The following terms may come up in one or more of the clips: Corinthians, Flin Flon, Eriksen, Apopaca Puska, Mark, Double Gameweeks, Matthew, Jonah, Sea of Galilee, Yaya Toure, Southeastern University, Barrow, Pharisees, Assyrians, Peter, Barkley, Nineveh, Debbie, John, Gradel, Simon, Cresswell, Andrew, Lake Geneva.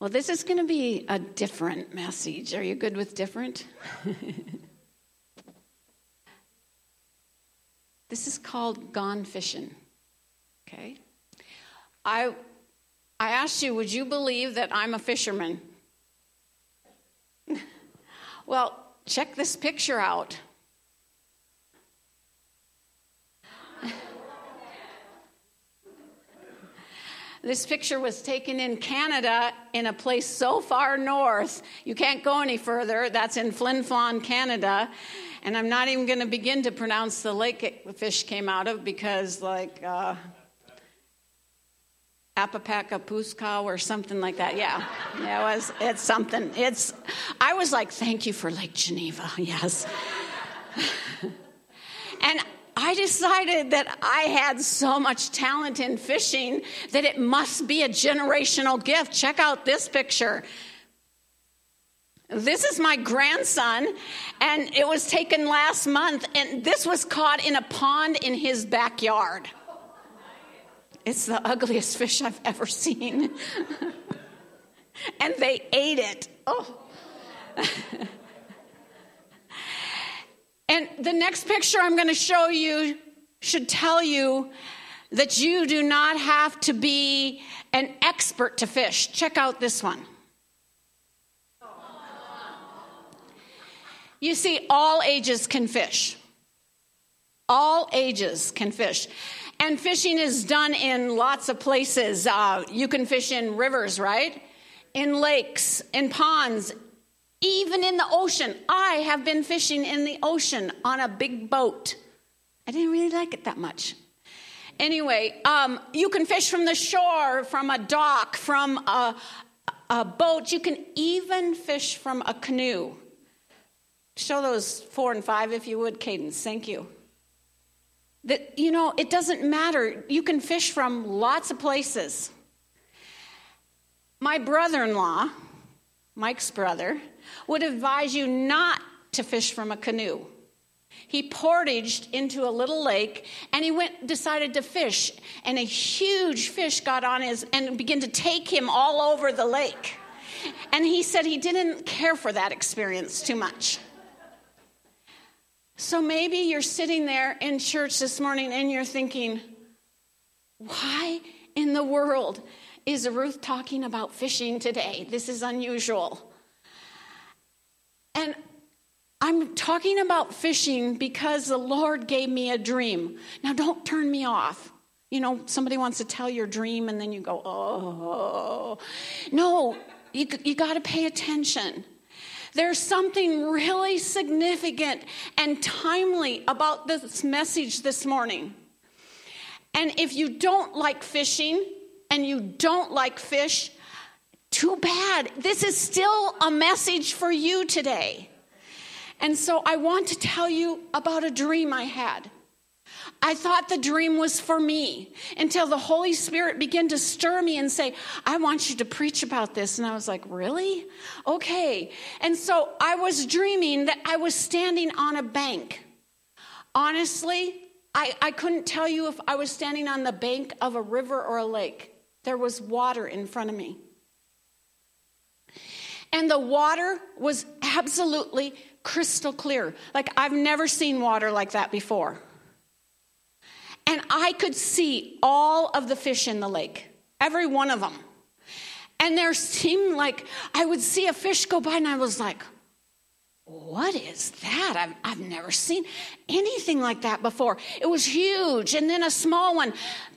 Well, this is going to be a different message. Are you good with different? This is called Gone Fishing. Okay? I asked you, would you believe that I'm a fisherman? Well, check this picture out. This picture was taken in Canada in a place so far north, you can't go any further. That's in Flin Flon, Canada. And I'm not even going to begin to pronounce the lake it, the fish came out of because, like, Apopaca Puska or something like that. Yeah, it's something. I was like, thank you for Lake Geneva, yes. And I decided that I had so much talent in fishing that it must be a generational gift. Check out this picture. This is my grandson, and it was taken last month, and this was caught in a pond in his backyard. It's the ugliest fish I've ever seen. And they ate it. Oh. And the next picture I'm going to show you should tell you that you do not have to be an expert to fish. Check out this one. You see, all ages can fish. All ages can fish. And fishing is done in lots of places. You can fish in rivers, right? In lakes, in ponds. Even in the ocean. I have been fishing in the ocean on a big boat. I didn't really like it that much. Anyway, you can fish from the shore, from a dock, from a boat. You can even fish from a canoe. Show those 4 and 5, if you would, Cadence. Thank you. That, you know, it doesn't matter. You can fish from lots of places. My brother-in-law, Mike's brother, would advise you not to fish from a canoe. He portaged into a little lake, and he decided to fish, and a huge fish got on his and began to take him all over the lake. And he said he didn't care for that experience too much. So maybe you're sitting there in church this morning, and you're thinking, why in the world is Ruth talking about fishing today? This is unusual. And I'm talking about fishing because the Lord gave me a dream. Now, don't turn me off. You know, somebody wants to tell your dream, and then you go, oh. No, you got to pay attention. There's something really significant and timely about this message this morning. And if you don't like fishing, and you don't like fish, too bad. This is still a message for you today. And so I want to tell you about a dream I had. I thought the dream was for me until the Holy Spirit began to stir me and say, I want you to preach about this. And I was like, really? Okay. And so I was dreaming that I was standing on a bank. Honestly, I couldn't tell you if I was standing on the bank of a river or a lake. There was water in front of me. And the water was absolutely crystal clear. Like, I've never seen water like that before. And I could see all of the fish in the lake, every one of them. And there seemed like I would see a fish go by, and I was like, what is that? I've never seen anything like that before. It was huge, and then a small one.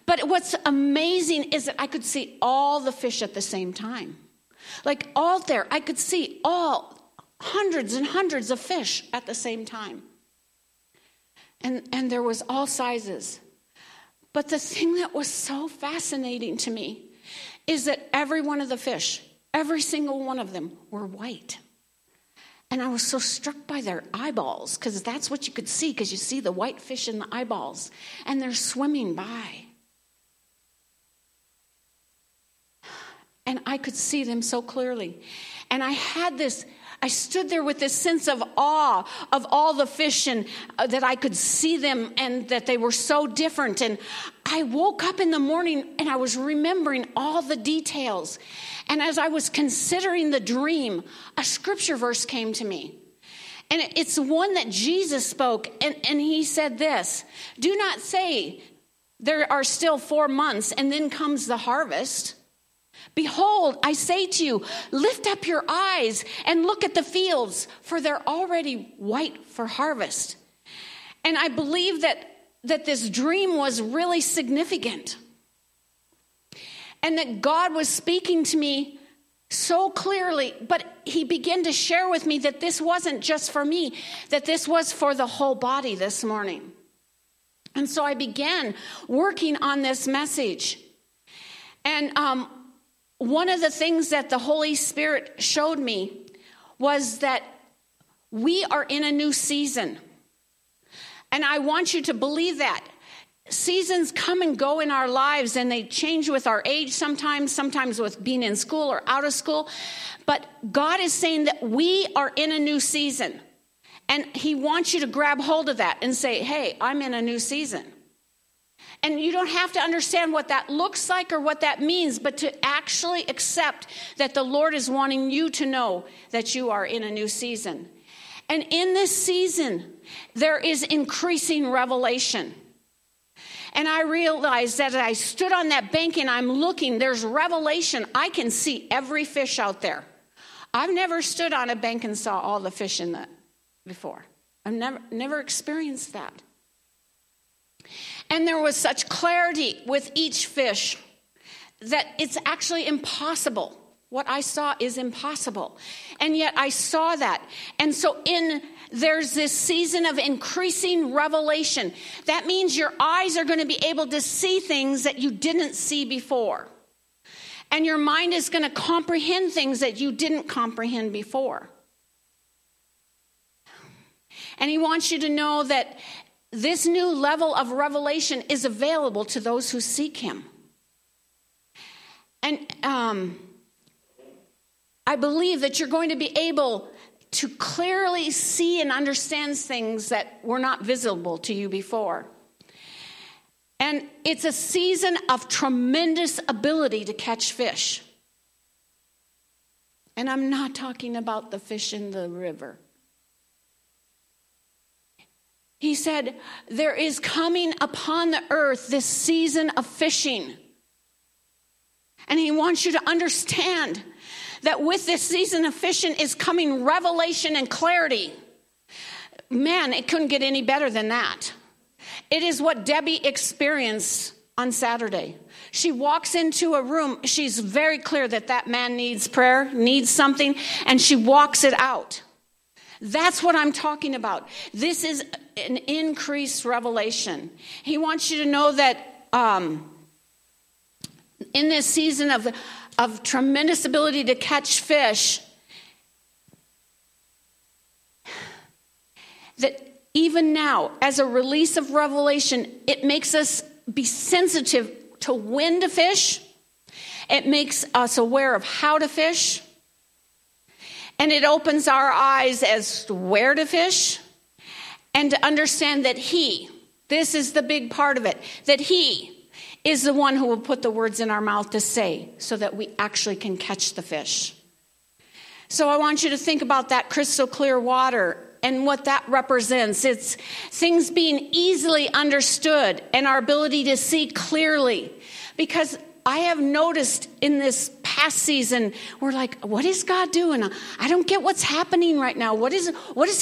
But what's amazing is that I could see all the fish at the same time. Like, all there, I could see all hundreds and hundreds of fish at the same time. And there was all sizes. But the thing that was so fascinating to me is that every one of the fish, every single one of them, were white. And I was so struck by their eyeballs, because that's what you could see, because you see the white fish in the eyeballs, and they're swimming by. And I could see them so clearly. And I had this I stood there with this sense of awe of all the fish and that I could see them and that they were so different. And I woke up in the morning and I was remembering all the details. And as I was considering the dream, a scripture verse came to me. And it's one that Jesus spoke, and he said this, do not say there are still 4 months and then comes the harvest. Behold, I say to you, lift up your eyes and look at the fields, for they're already white for harvest. And I believe that this dream was really significant, and that God was speaking to me so clearly, but he began to share with me that this wasn't just for me, that this was for the whole body this morning. And so I began working on this message. And one of the things that the Holy Spirit showed me was that we are in a new season. And I want you to believe that. Seasons come and go in our lives, and they change with our age sometimes with being in school or out of school. But God is saying that we are in a new season, and he wants you to grab hold of that and say, hey, I'm in a new season. And you don't have to understand what that looks like or what that means, but to actually accept that the Lord is wanting you to know that you are in a new season. And in this season, there is increasing revelation. And I realized that I stood on that bank and I'm looking, there's revelation. I can see every fish out there. I've never stood on a bank and saw all the fish in that before. I've never experienced that. And there was such clarity with each fish that it's actually impossible. What I saw is impossible. And yet I saw that. And so there's this season of increasing revelation. That means your eyes are going to be able to see things that you didn't see before. And your mind is going to comprehend things that you didn't comprehend before. And he wants you to know that this new level of revelation is available to those who seek him. And I believe that you're going to be able to clearly see and understand things that were not visible to you before. And it's a season of tremendous ability to catch fish. And I'm not talking about the fish in the river. He said, there is coming upon the earth this season of fishing. And he wants you to understand that with this season of fishing is coming revelation and clarity. Man, it couldn't get any better than that. It is what Debbie experienced on Saturday. She walks into a room. She's very clear that man needs prayer, needs something, and she walks it out. That's what I'm talking about. This is an increased revelation. He wants you to know that in this season of tremendous ability to catch fish, that even now, as a release of revelation, it makes us be sensitive to when to fish. It makes us aware of how to fish. And it opens our eyes as to where to fish and to understand that this is the big part of it, that he is the one who will put the words in our mouth to say so that we actually can catch the fish. So I want you to think about that crystal clear water and what that represents. It's things being easily understood and our ability to see clearly. Because I have noticed in this past season, we're like, what is God doing? I don't get what's happening right now. What is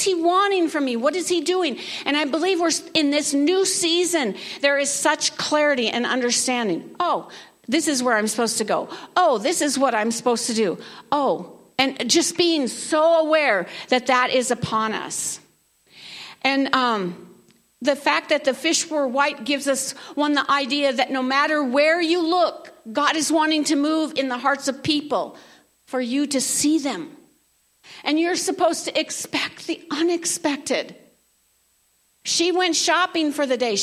he wanting from me? What is he doing? And I believe we're in this new season. There is such clarity and understanding. Oh, this is where I'm supposed to go. Oh, this is what I'm supposed to do. Oh, and just being so aware that is upon us. And, the fact that the fish were white gives us the idea that no matter where you look, God is wanting to move in the hearts of people for you to see them. And you're supposed to expect the unexpected. She went shopping for the day.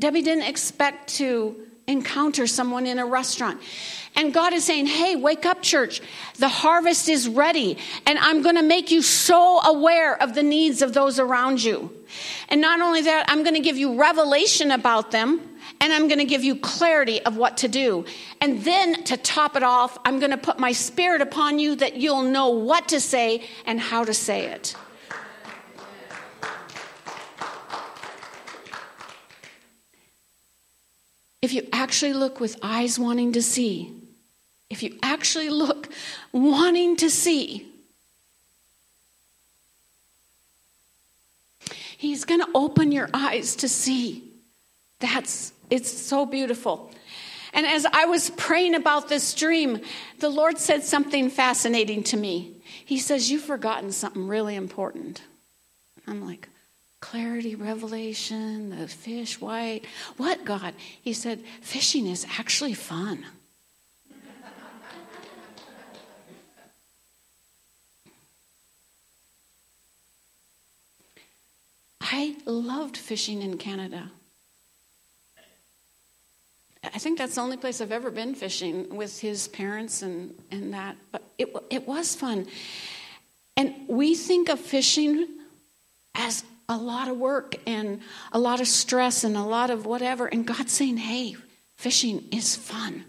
Debbie didn't expect to encounter someone in a restaurant. And God is saying, hey, wake up, church. The harvest is ready. And I'm going to make you so aware of the needs of those around you. And not only that, I'm going to give you revelation about them. And I'm going to give you clarity of what to do. And then to top it off, I'm going to put my spirit upon you that you'll know what to say and how to say it. If you actually look with eyes wanting to see, if you actually look wanting to see, he's going to open your eyes to see. It's so beautiful. And as I was praying about this dream, the Lord said something fascinating to me. He says, you've forgotten something really important. I'm like, clarity, revelation, the fish, white. What, God? He said, fishing is actually fun. I loved fishing in Canada. I think that's the only place I've ever been fishing with his parents and that. But it was fun. And we think of fishing as a lot of work and a lot of stress and a lot of whatever. And God's saying, hey, fishing is fun.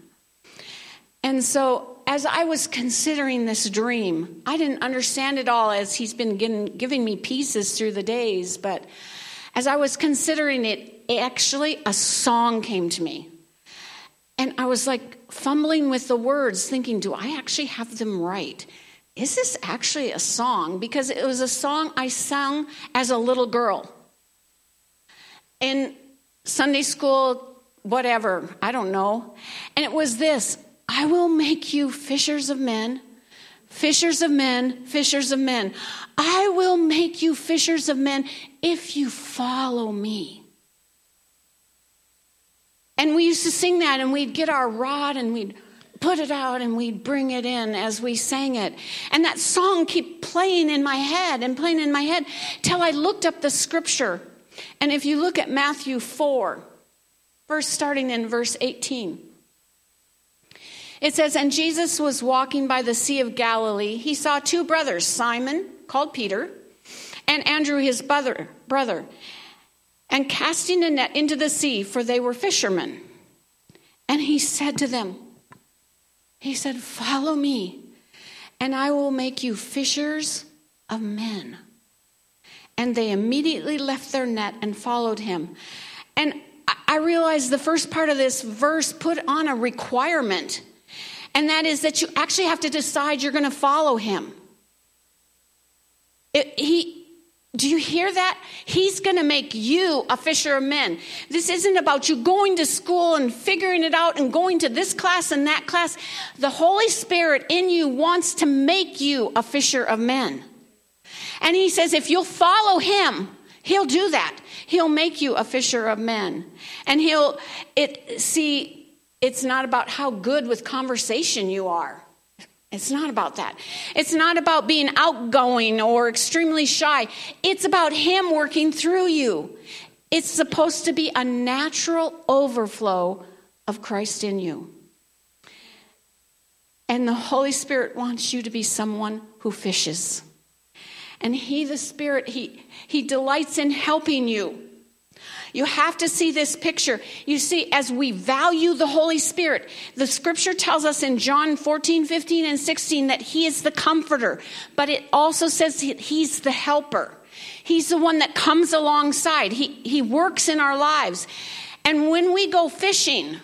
And so as I was considering this dream, I didn't understand it all as he's been giving me pieces through the days. But as I was considering it, actually a song came to me. And I was like fumbling with the words thinking, do I actually have them right? Is this actually a song? Because it was a song I sang as a little girl in Sunday school, whatever, I don't know. And it was this, I will make you fishers of men, fishers of men, fishers of men. I will make you fishers of men if you follow me. And we used to sing that, and we'd get our rod and we'd put it out and we'd bring it in as we sang it. And that song kept playing in my head and playing in my head till I looked up the scripture. And if you look at Matthew 4, first starting in verse 18, it says, and Jesus was walking by the Sea of Galilee. He saw two brothers, Simon, called Peter, and Andrew, his brother, and casting a net into the sea, for they were fishermen. And he said to them, he said, follow me, and I will make you fishers of men. And they immediately left their net and followed him. And I realized the first part of this verse put on a requirement, and that is that you actually have to decide you're going to follow him. Do you hear that? He's going to make you a fisher of men. This isn't about you going to school and figuring it out and going to this class and that class. The Holy Spirit in you wants to make you a fisher of men. And he says, if you'll follow him, he'll do that. He'll make you a fisher of men. And it's not about how good with conversation you are. It's not about that. It's not about being outgoing or extremely shy. It's about him working through you. It's supposed to be a natural overflow of Christ in you. And the Holy Spirit wants you to be someone who fishes. And he, the Spirit, he delights in helping you. You have to see this picture. You see, as we value the Holy Spirit, the scripture tells us in John 14, 15, and 16 that he is the comforter, but it also says he's the helper. He's the one that comes alongside. He works in our lives. And when we go fishing,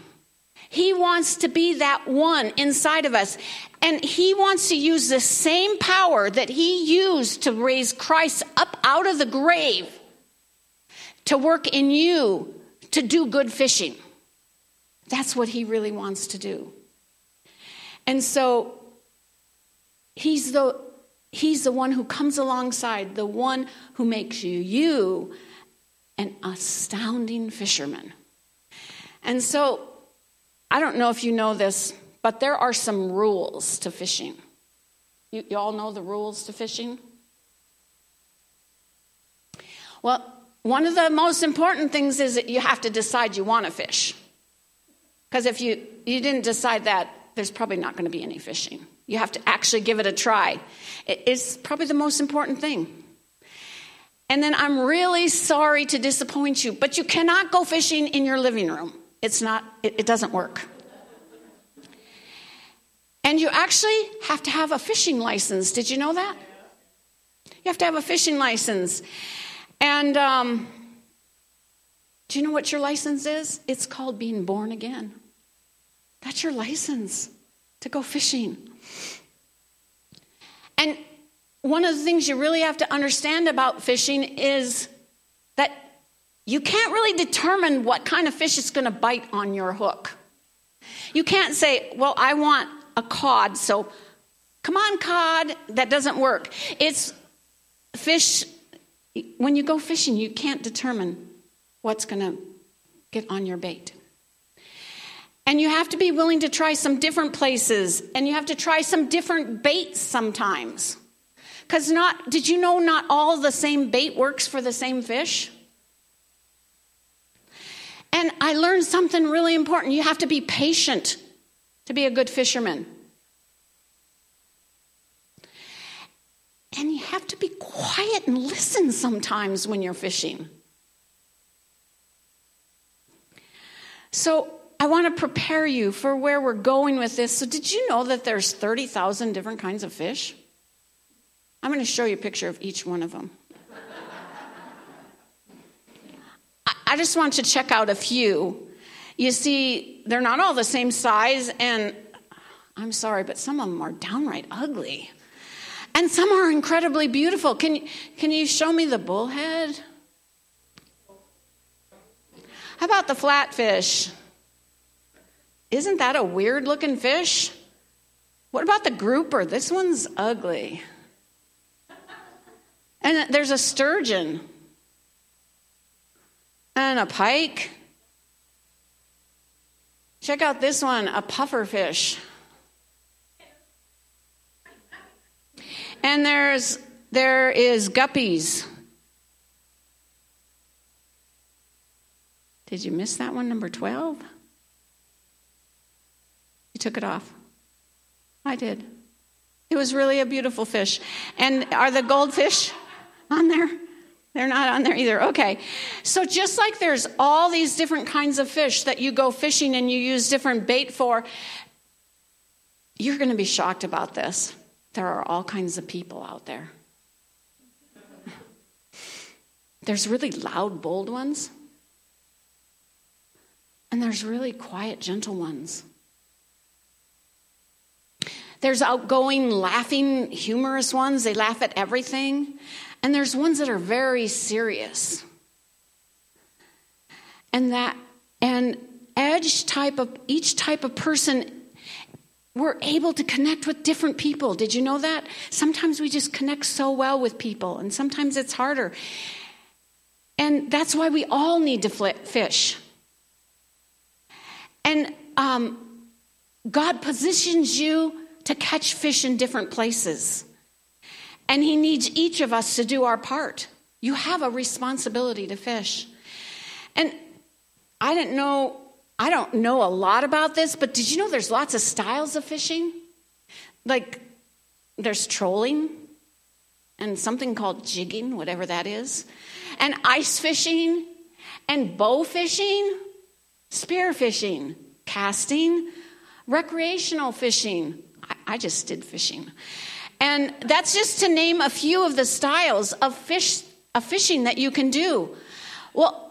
he wants to be that one inside of us. And he wants to use the same power that he used to raise Christ up out of the grave to work in you, to do good fishing. That's what he really wants to do. And so he's the one who comes alongside, the one who makes you an astounding fisherman. And so I don't know if you know this, but there are some rules to fishing. You all know the rules to fishing? Well, one of the most important things is that you have to decide you want to fish. Because if you didn't decide that, there's probably not going to be any fishing. You have to actually give it a try. It's probably the most important thing. And then I'm really sorry to disappoint you, but you cannot go fishing in your living room. It doesn't work. And you actually have to have a fishing license. Did you know that? You have to have a fishing license. And do you know what your license is? It's called being born again. That's your license to go fishing. And one of the things you really have to understand about fishing is that you can't really determine what kind of fish is going to bite on your hook. You can't say, well, I want a cod, so come on, cod. That doesn't work. It's fish. When you go fishing, you can't determine what's going to get on your bait. And you have to be willing to try some different places, and you have to try some different baits sometimes. Because did you know not all the same bait works for the same fish? And I learned something really important. You have to be patient to be a good fisherman. And you have to be quiet and listen sometimes when you're fishing. So I want to prepare you for where we're going with this. So did you know that there's 30,000 different kinds of fish? I'm going to show you a picture of each one of them. I just want to check out a few. You see, they're not all the same size, and I'm sorry, but some of them are downright ugly. And some are incredibly beautiful. Can you show me the bullhead? How about the flatfish? Isn't that a weird-looking fish? What about the grouper? This one's ugly. And there's a sturgeon. And a pike. Check out this one, a puffer fish. And there is guppies. Did you miss that one, number 12? Took it off. I did. It was really a beautiful fish. And are the goldfish on there? They're not on there either. Okay. So just like there's all these different kinds of fish that you go fishing and you use different bait for, you're going to be shocked about this. There are all kinds of people out there. There's really loud, bold ones. And there's really quiet, gentle ones. There's outgoing, laughing, humorous ones. They laugh at everything. And there's ones that are very serious. And that an edge type of each type of person, we're able to connect with different people. Did you know that? Sometimes we just connect so well with people, and sometimes it's harder. And that's why we all need to fish. And God positions you to catch fish in different places. And he needs each of us to do our part. You have a responsibility to fish. And I don't know a lot about this, but did you know there's lots of styles of fishing? Like there's trolling and something called jigging, whatever that is, and ice fishing and bow fishing, spear fishing, casting, recreational fishing. I just did fishing. And that's just to name a few of the styles of fishing that you can do. Well,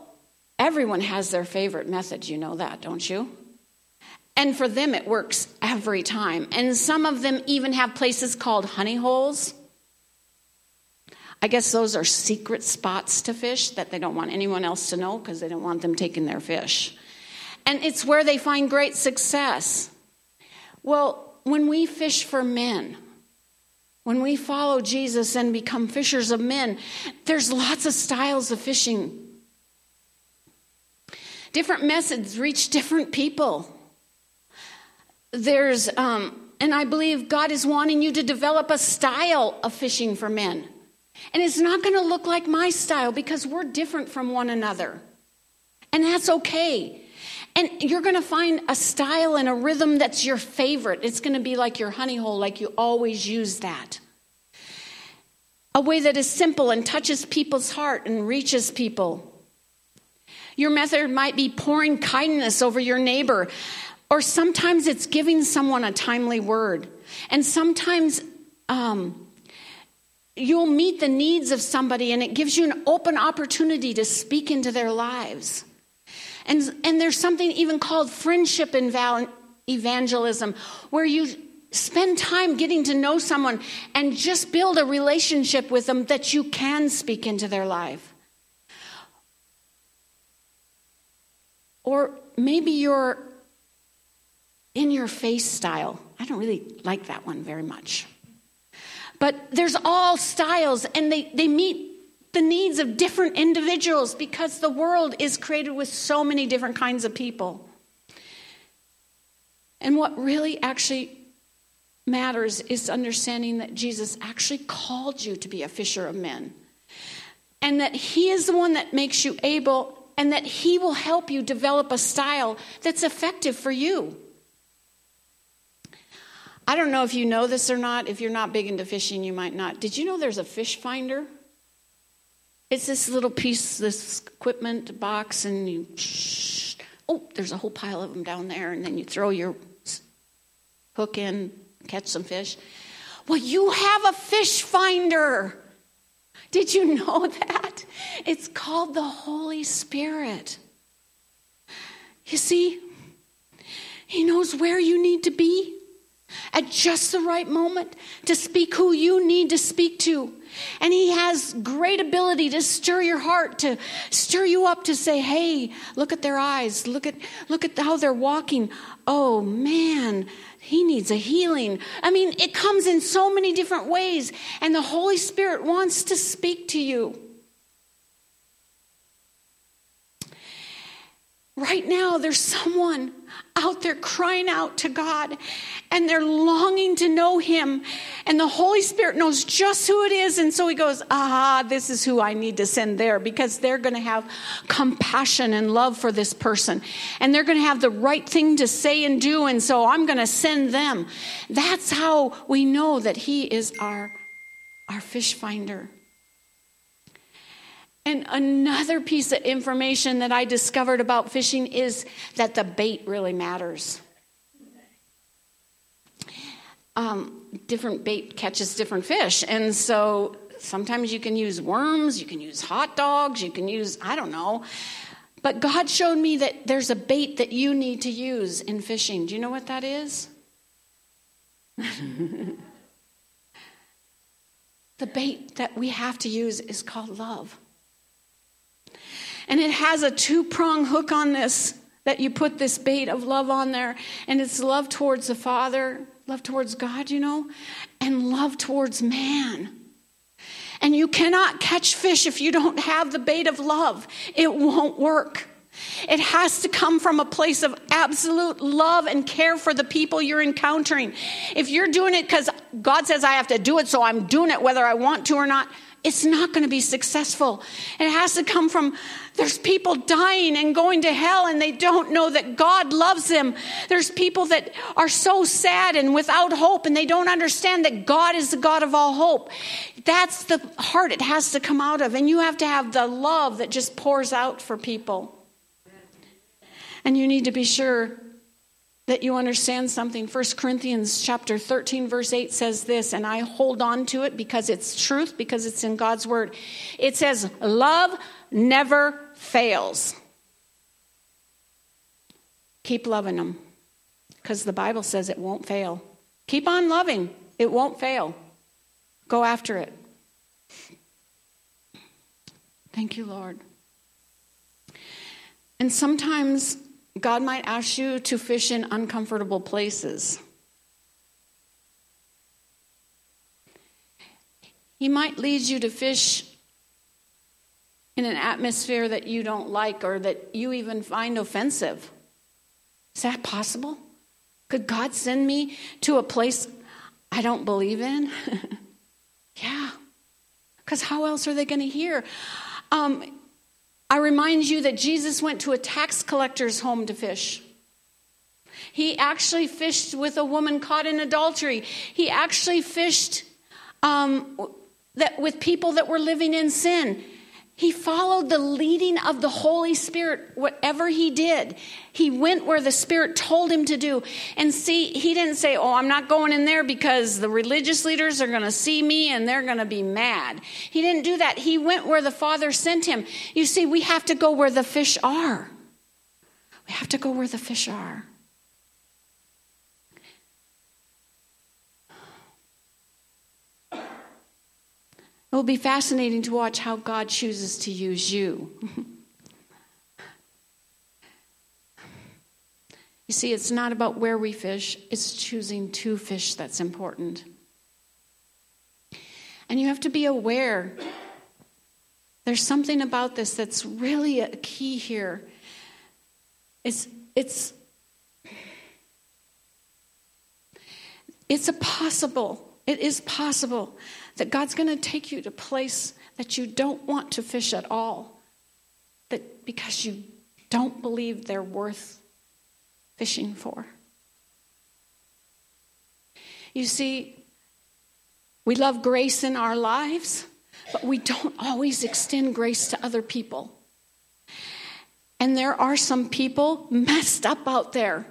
everyone has their favorite method. You know that, don't you? And for them, it works every time. And some of them even have places called honey holes. I guess those are secret spots to fish that they don't want anyone else to know because they don't want them taking their fish. And it's where they find great success. Well, when we fish for men, when we follow Jesus and become fishers of men, there's lots of styles of fishing. Different methods reach different people. And I believe God is wanting you to develop a style of fishing for men. And it's not going to look like my style because we're different from one another. And that's okay. And you're going to find a style and a rhythm that's your favorite. It's going to be like your honey hole, like you always use that. A way that is simple and touches people's heart and reaches people. Your method might be pouring kindness over your neighbor, or sometimes it's giving someone a timely word. And sometimes you'll meet the needs of somebody, and it gives you an open opportunity to speak into their lives. And there's something even called friendship evangelism, where you spend time getting to know someone and just build a relationship with them that you can speak into their life. Or maybe you're in your face style. I don't really like that one very much. But there's all styles, and they meet the needs of different individuals because the world is created with so many different kinds of people. And what really actually matters is understanding that Jesus actually called you to be a fisher of men, and that he is the one that makes you able, and that he will help you develop a style that's effective for you. I don't know if you know this or not. If you're not big into fishing, you might not. Did you know there's a fish finder? It's this little piece, this equipment box, and you, there's a whole pile of them down there, and then you throw your hook in, catch some fish. Well, you have a fish finder. Did you know that? It's called the Holy Spirit. You see, he knows where you need to be at just the right moment to speak who you need to speak to. And he has great ability to stir your heart, to stir you up, to say, hey, look at their eyes. Look at how they're walking. Oh, man, he needs a healing. I mean, it comes in so many different ways. And the Holy Spirit wants to speak to you. Right now, there's someone out there crying out to God, and they're longing to know him. And the Holy Spirit knows just who it is. And so he goes, this is who I need to send there, because they're going to have compassion and love for this person. And they're going to have the right thing to say and do. And so I'm going to send them. That's how we know that he is our fish finder. And another piece of information that I discovered about fishing is that the bait really matters. Different bait catches different fish. And so sometimes you can use worms, you can use hot dogs, you can use, I don't know. But God showed me that there's a bait that you need to use in fishing. Do you know what that is? The bait that we have to use is called love. And it has a 2-prong hook on this, that you put this bait of love on there. And it's love towards the Father, love towards God, and love towards man. And you cannot catch fish if you don't have the bait of love. It won't work. It has to come from a place of absolute love and care for the people you're encountering. If you're doing it because God says I have to do it, so I'm doing it whether I want to or not, it's not going to be successful. It has to come from, there's people dying and going to hell, and they don't know that God loves them. There's people that are so sad and without hope, and they don't understand that God is the God of all hope. That's the heart it has to come out of. And you have to have the love that just pours out for people. And you need to be sure that you understand something. 1 Corinthians chapter 13, verse 8 says this, and I hold on to it because it's truth, because it's in God's word. It says, love never fails. Keep loving them, because the Bible says it won't fail. Keep on loving. It won't fail. Go after it. Thank you, Lord. And sometimes God might ask you to fish in uncomfortable places. He might lead you to fish in an atmosphere that you don't like, or that you even find offensive. Is that possible? Could God send me to a place I don't believe in? Yeah. Because how else are they going to hear? I remind you that Jesus went to a tax collector's home to fish. He actually fished with a woman caught in adultery. He actually fished with people that were living in sin. He followed the leading of the Holy Spirit. Whatever he did, he went where the Spirit told him to do. And see, he didn't say, oh, I'm not going in there because the religious leaders are going to see me and they're going to be mad. He didn't do that. He went where the Father sent him. You see, we have to go where the fish are. We have to go where the fish are. It will be fascinating to watch how God chooses to use you. You see, it's not about where we fish. It's choosing to fish that's important. And you have to be aware. There's something about this that's really a key here. It is possible that God's going to take you to a place that you don't want to fish at all, that because you don't believe they're worth fishing for. You see, we love grace in our lives, but we don't always extend grace to other people. And there are some people messed up out there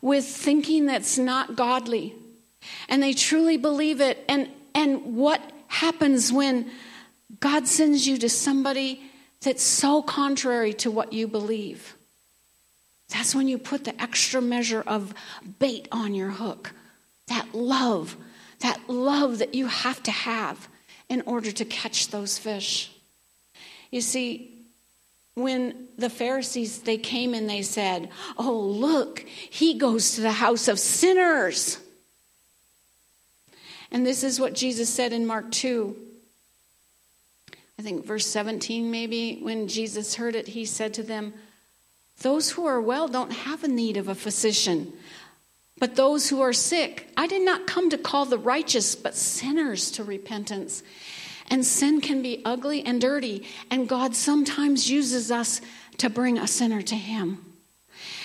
with thinking that's not godly, and they truly believe it. And what happens when God sends you to somebody that's so contrary to what you believe? That's when you put the extra measure of bait on your hook. That love that you have to have in order to catch those fish. You see, when the Pharisees, they came and they said, oh, look, he goes to the house of sinners. And this is what Jesus said in Mark 2. I think verse 17 maybe. When Jesus heard it, he said to them, those who are well don't have a need of a physician, but those who are sick. I did not come to call the righteous, but sinners to repentance. And sin can be ugly and dirty, and God sometimes uses us to bring a sinner to him.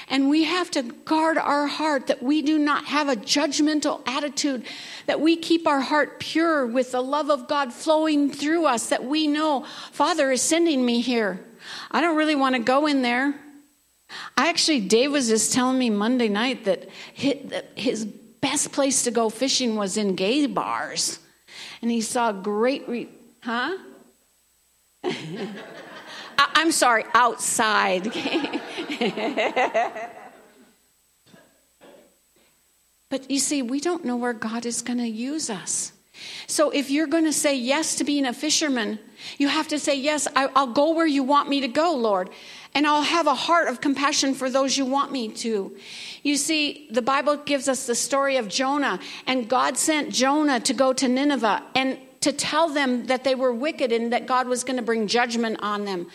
And we have to guard our heart that we do not have a judgmental attitude, that we keep our heart pure with the love of God flowing through us, that we know, Father is sending me here. I don't really want to go in there. Dave was just telling me Monday night that his best place to go fishing was in gay bars. And he saw outside. But you see, we don't know where God is going to use us. So if you're going to say yes to being a fisherman, you have to say, yes, I'll go where you want me to go, Lord. And I'll have a heart of compassion for those you want me to. You see, the Bible gives us the story of Jonah. And God sent Jonah to go to Nineveh and to tell them that they were wicked and that God was going to bring judgment on them.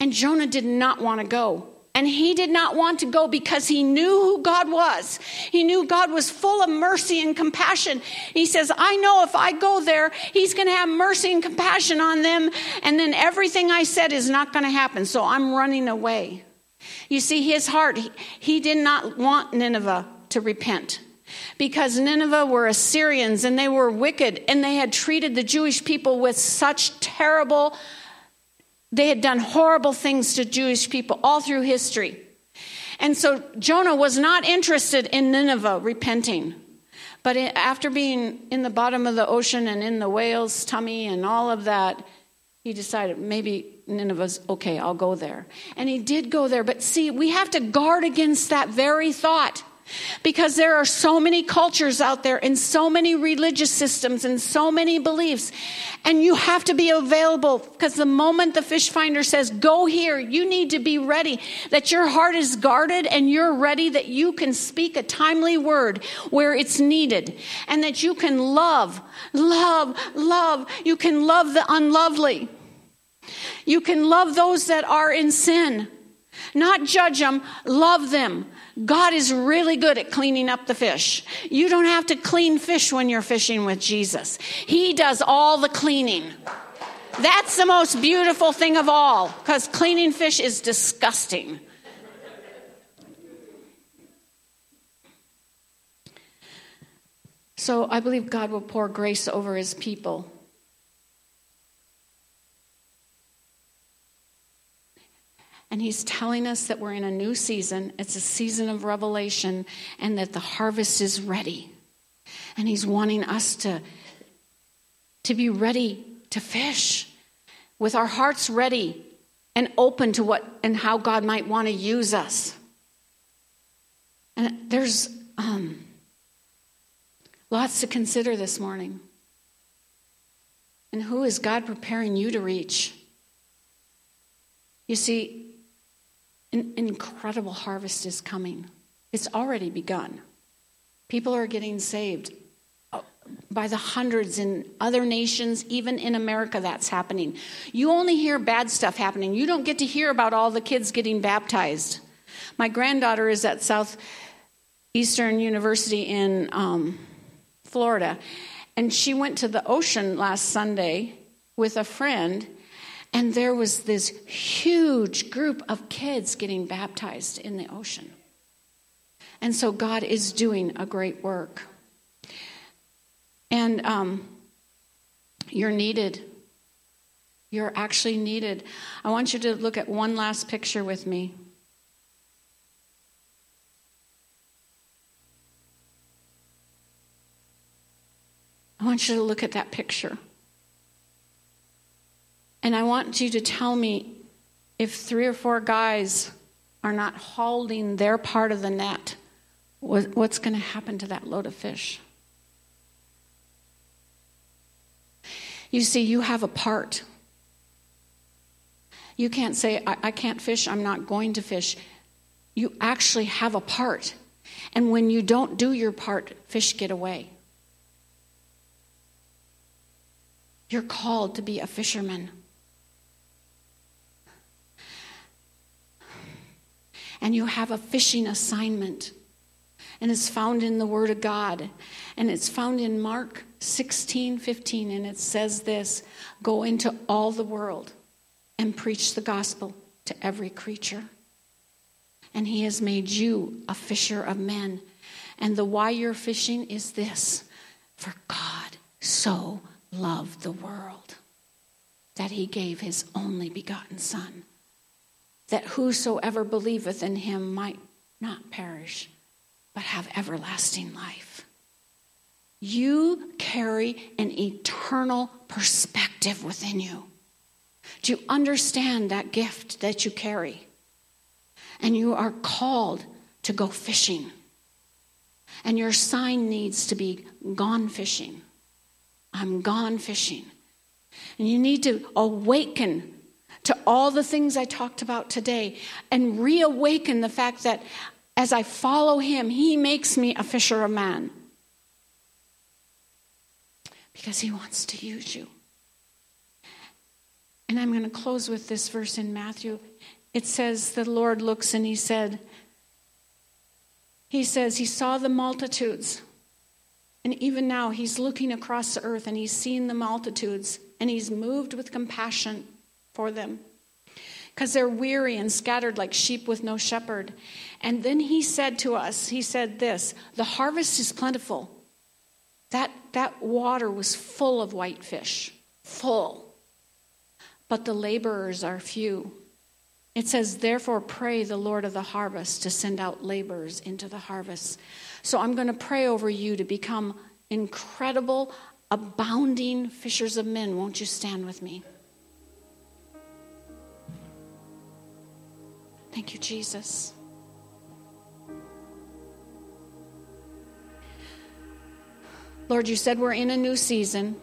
And Jonah did not want to go. And he did not want to go because he knew who God was. He knew God was full of mercy and compassion. He says, I know if I go there, he's going to have mercy and compassion on them. And then everything I said is not going to happen. So I'm running away. You see, his heart, he did not want Nineveh to repent. Because Nineveh were Assyrians and they were wicked. And they had treated the Jewish people with such terrible... They had done horrible things to Jewish people all through history. And so Jonah was not interested in Nineveh repenting. But after being in the bottom of the ocean and in the whale's tummy and all of that, he decided maybe Nineveh's okay, I'll go there. And he did go there. But see, we have to guard against that very thought. Because there are so many cultures out there and so many religious systems and so many beliefs. And you have to be available because the moment the fish finder says, go here, you need to be ready, that your heart is guarded and you're ready, that you can speak a timely word where it's needed and that you can love. You can love the unlovely. You can love those that are in sin. Not judge them, love them. God is really good at cleaning up the fish. You don't have to clean fish when you're fishing with Jesus. He does all the cleaning. That's the most beautiful thing of all, because cleaning fish is disgusting. So I believe God will pour grace over his people. And he's telling us that we're in a new season. It's a season of revelation, and that the harvest is ready. And he's wanting us to be ready to fish, with our hearts ready and open to what and how God might want to use us. And there's lots to consider this morning. And who is God preparing you to reach? You see, an incredible harvest is coming. It's already begun. People are getting saved by the hundreds in other nations, even in America, that's happening. You only hear bad stuff happening. You don't get to hear about all the kids getting baptized. My granddaughter is at Southeastern University in Florida, and she went to the ocean last Sunday with a friend, and there was this huge group of kids getting baptized in the ocean. And so God is doing a great work. And you're needed. You're actually needed. I want you to look at one last picture with me. I want you to look at that picture. And I want you to tell me if 3 or 4 guys are not holding their part of the net, what's going to happen to that load of fish? You see, you have a part. You can't say, I can't fish, I'm not going to fish. You actually have a part. And when you don't do your part, fish get away. You're called to be a fisherman. And you have a fishing assignment. And it's found in the Word of God. And it's found in Mark 16:15. And it says this: go into all the world and preach the gospel to every creature. And he has made you a fisher of men. And the why you're fishing is this: for God so loved the world that he gave his only begotten Son, that whosoever believeth in him might not perish, but have everlasting life. You carry an eternal perspective within you. Do you understand that gift that you carry? And you are called to go fishing. And your sign needs to be gone fishing. I'm gone fishing. And you need to awaken to all the things I talked about today, and reawaken the fact that as I follow him, he makes me a fisher of man, because he wants to use you. And I'm going to close with this verse in Matthew. It says, the Lord looks and he says, he saw the multitudes. And even now he's looking across the earth, and he's seeing the multitudes, and he's moved with compassion for them, because they're weary and scattered like sheep with no shepherd. And then he said to us, he said this: the harvest is plentiful. That water was full of white fish, full, but the laborers are few. It says, therefore pray the Lord of the harvest to send out laborers into the harvest. So I'm going to pray over you to become incredible, abounding fishers of men. Won't you stand with me? Thank you, Jesus. Lord, you said we're in a new season.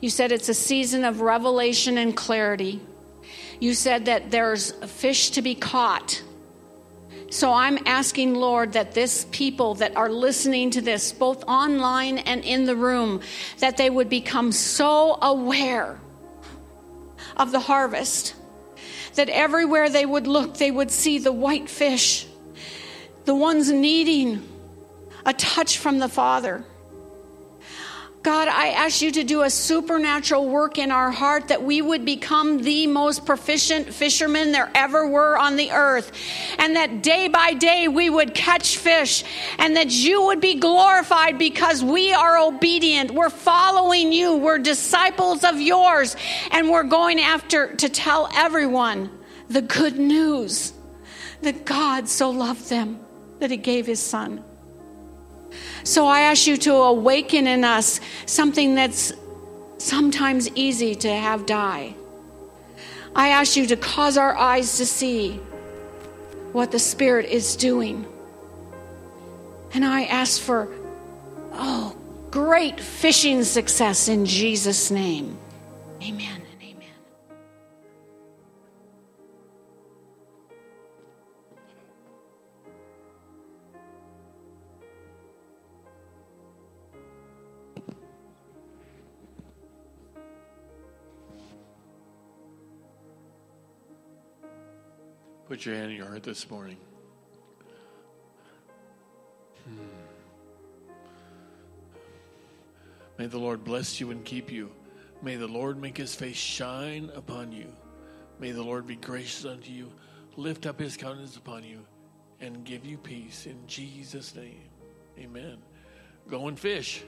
You said it's a season of revelation and clarity. You said that there's fish to be caught. So I'm asking, Lord, that this people that are listening to this, both online and in the room, that they would become so aware of the harvest that everywhere they would look, they would see the white fish, the ones needing a touch from the Father. God, I ask you to do a supernatural work in our heart that we would become the most proficient fishermen there ever were on the earth. And that day by day we would catch fish and that you would be glorified because we are obedient. We're following you. We're disciples of yours. And we're going after to tell everyone the good news that God so loved them that he gave his son. So I ask you to awaken in us something that's sometimes easy to have die. I ask you to cause our eyes to see what the Spirit is doing. And I ask for, great fishing success in Jesus' name. Amen. Put your hand in your heart this morning. May the Lord bless you and keep you. May the Lord make his face shine upon you. May the Lord be gracious unto you. Lift up his countenance upon you and give you peace in Jesus' name. Amen. Go and fish.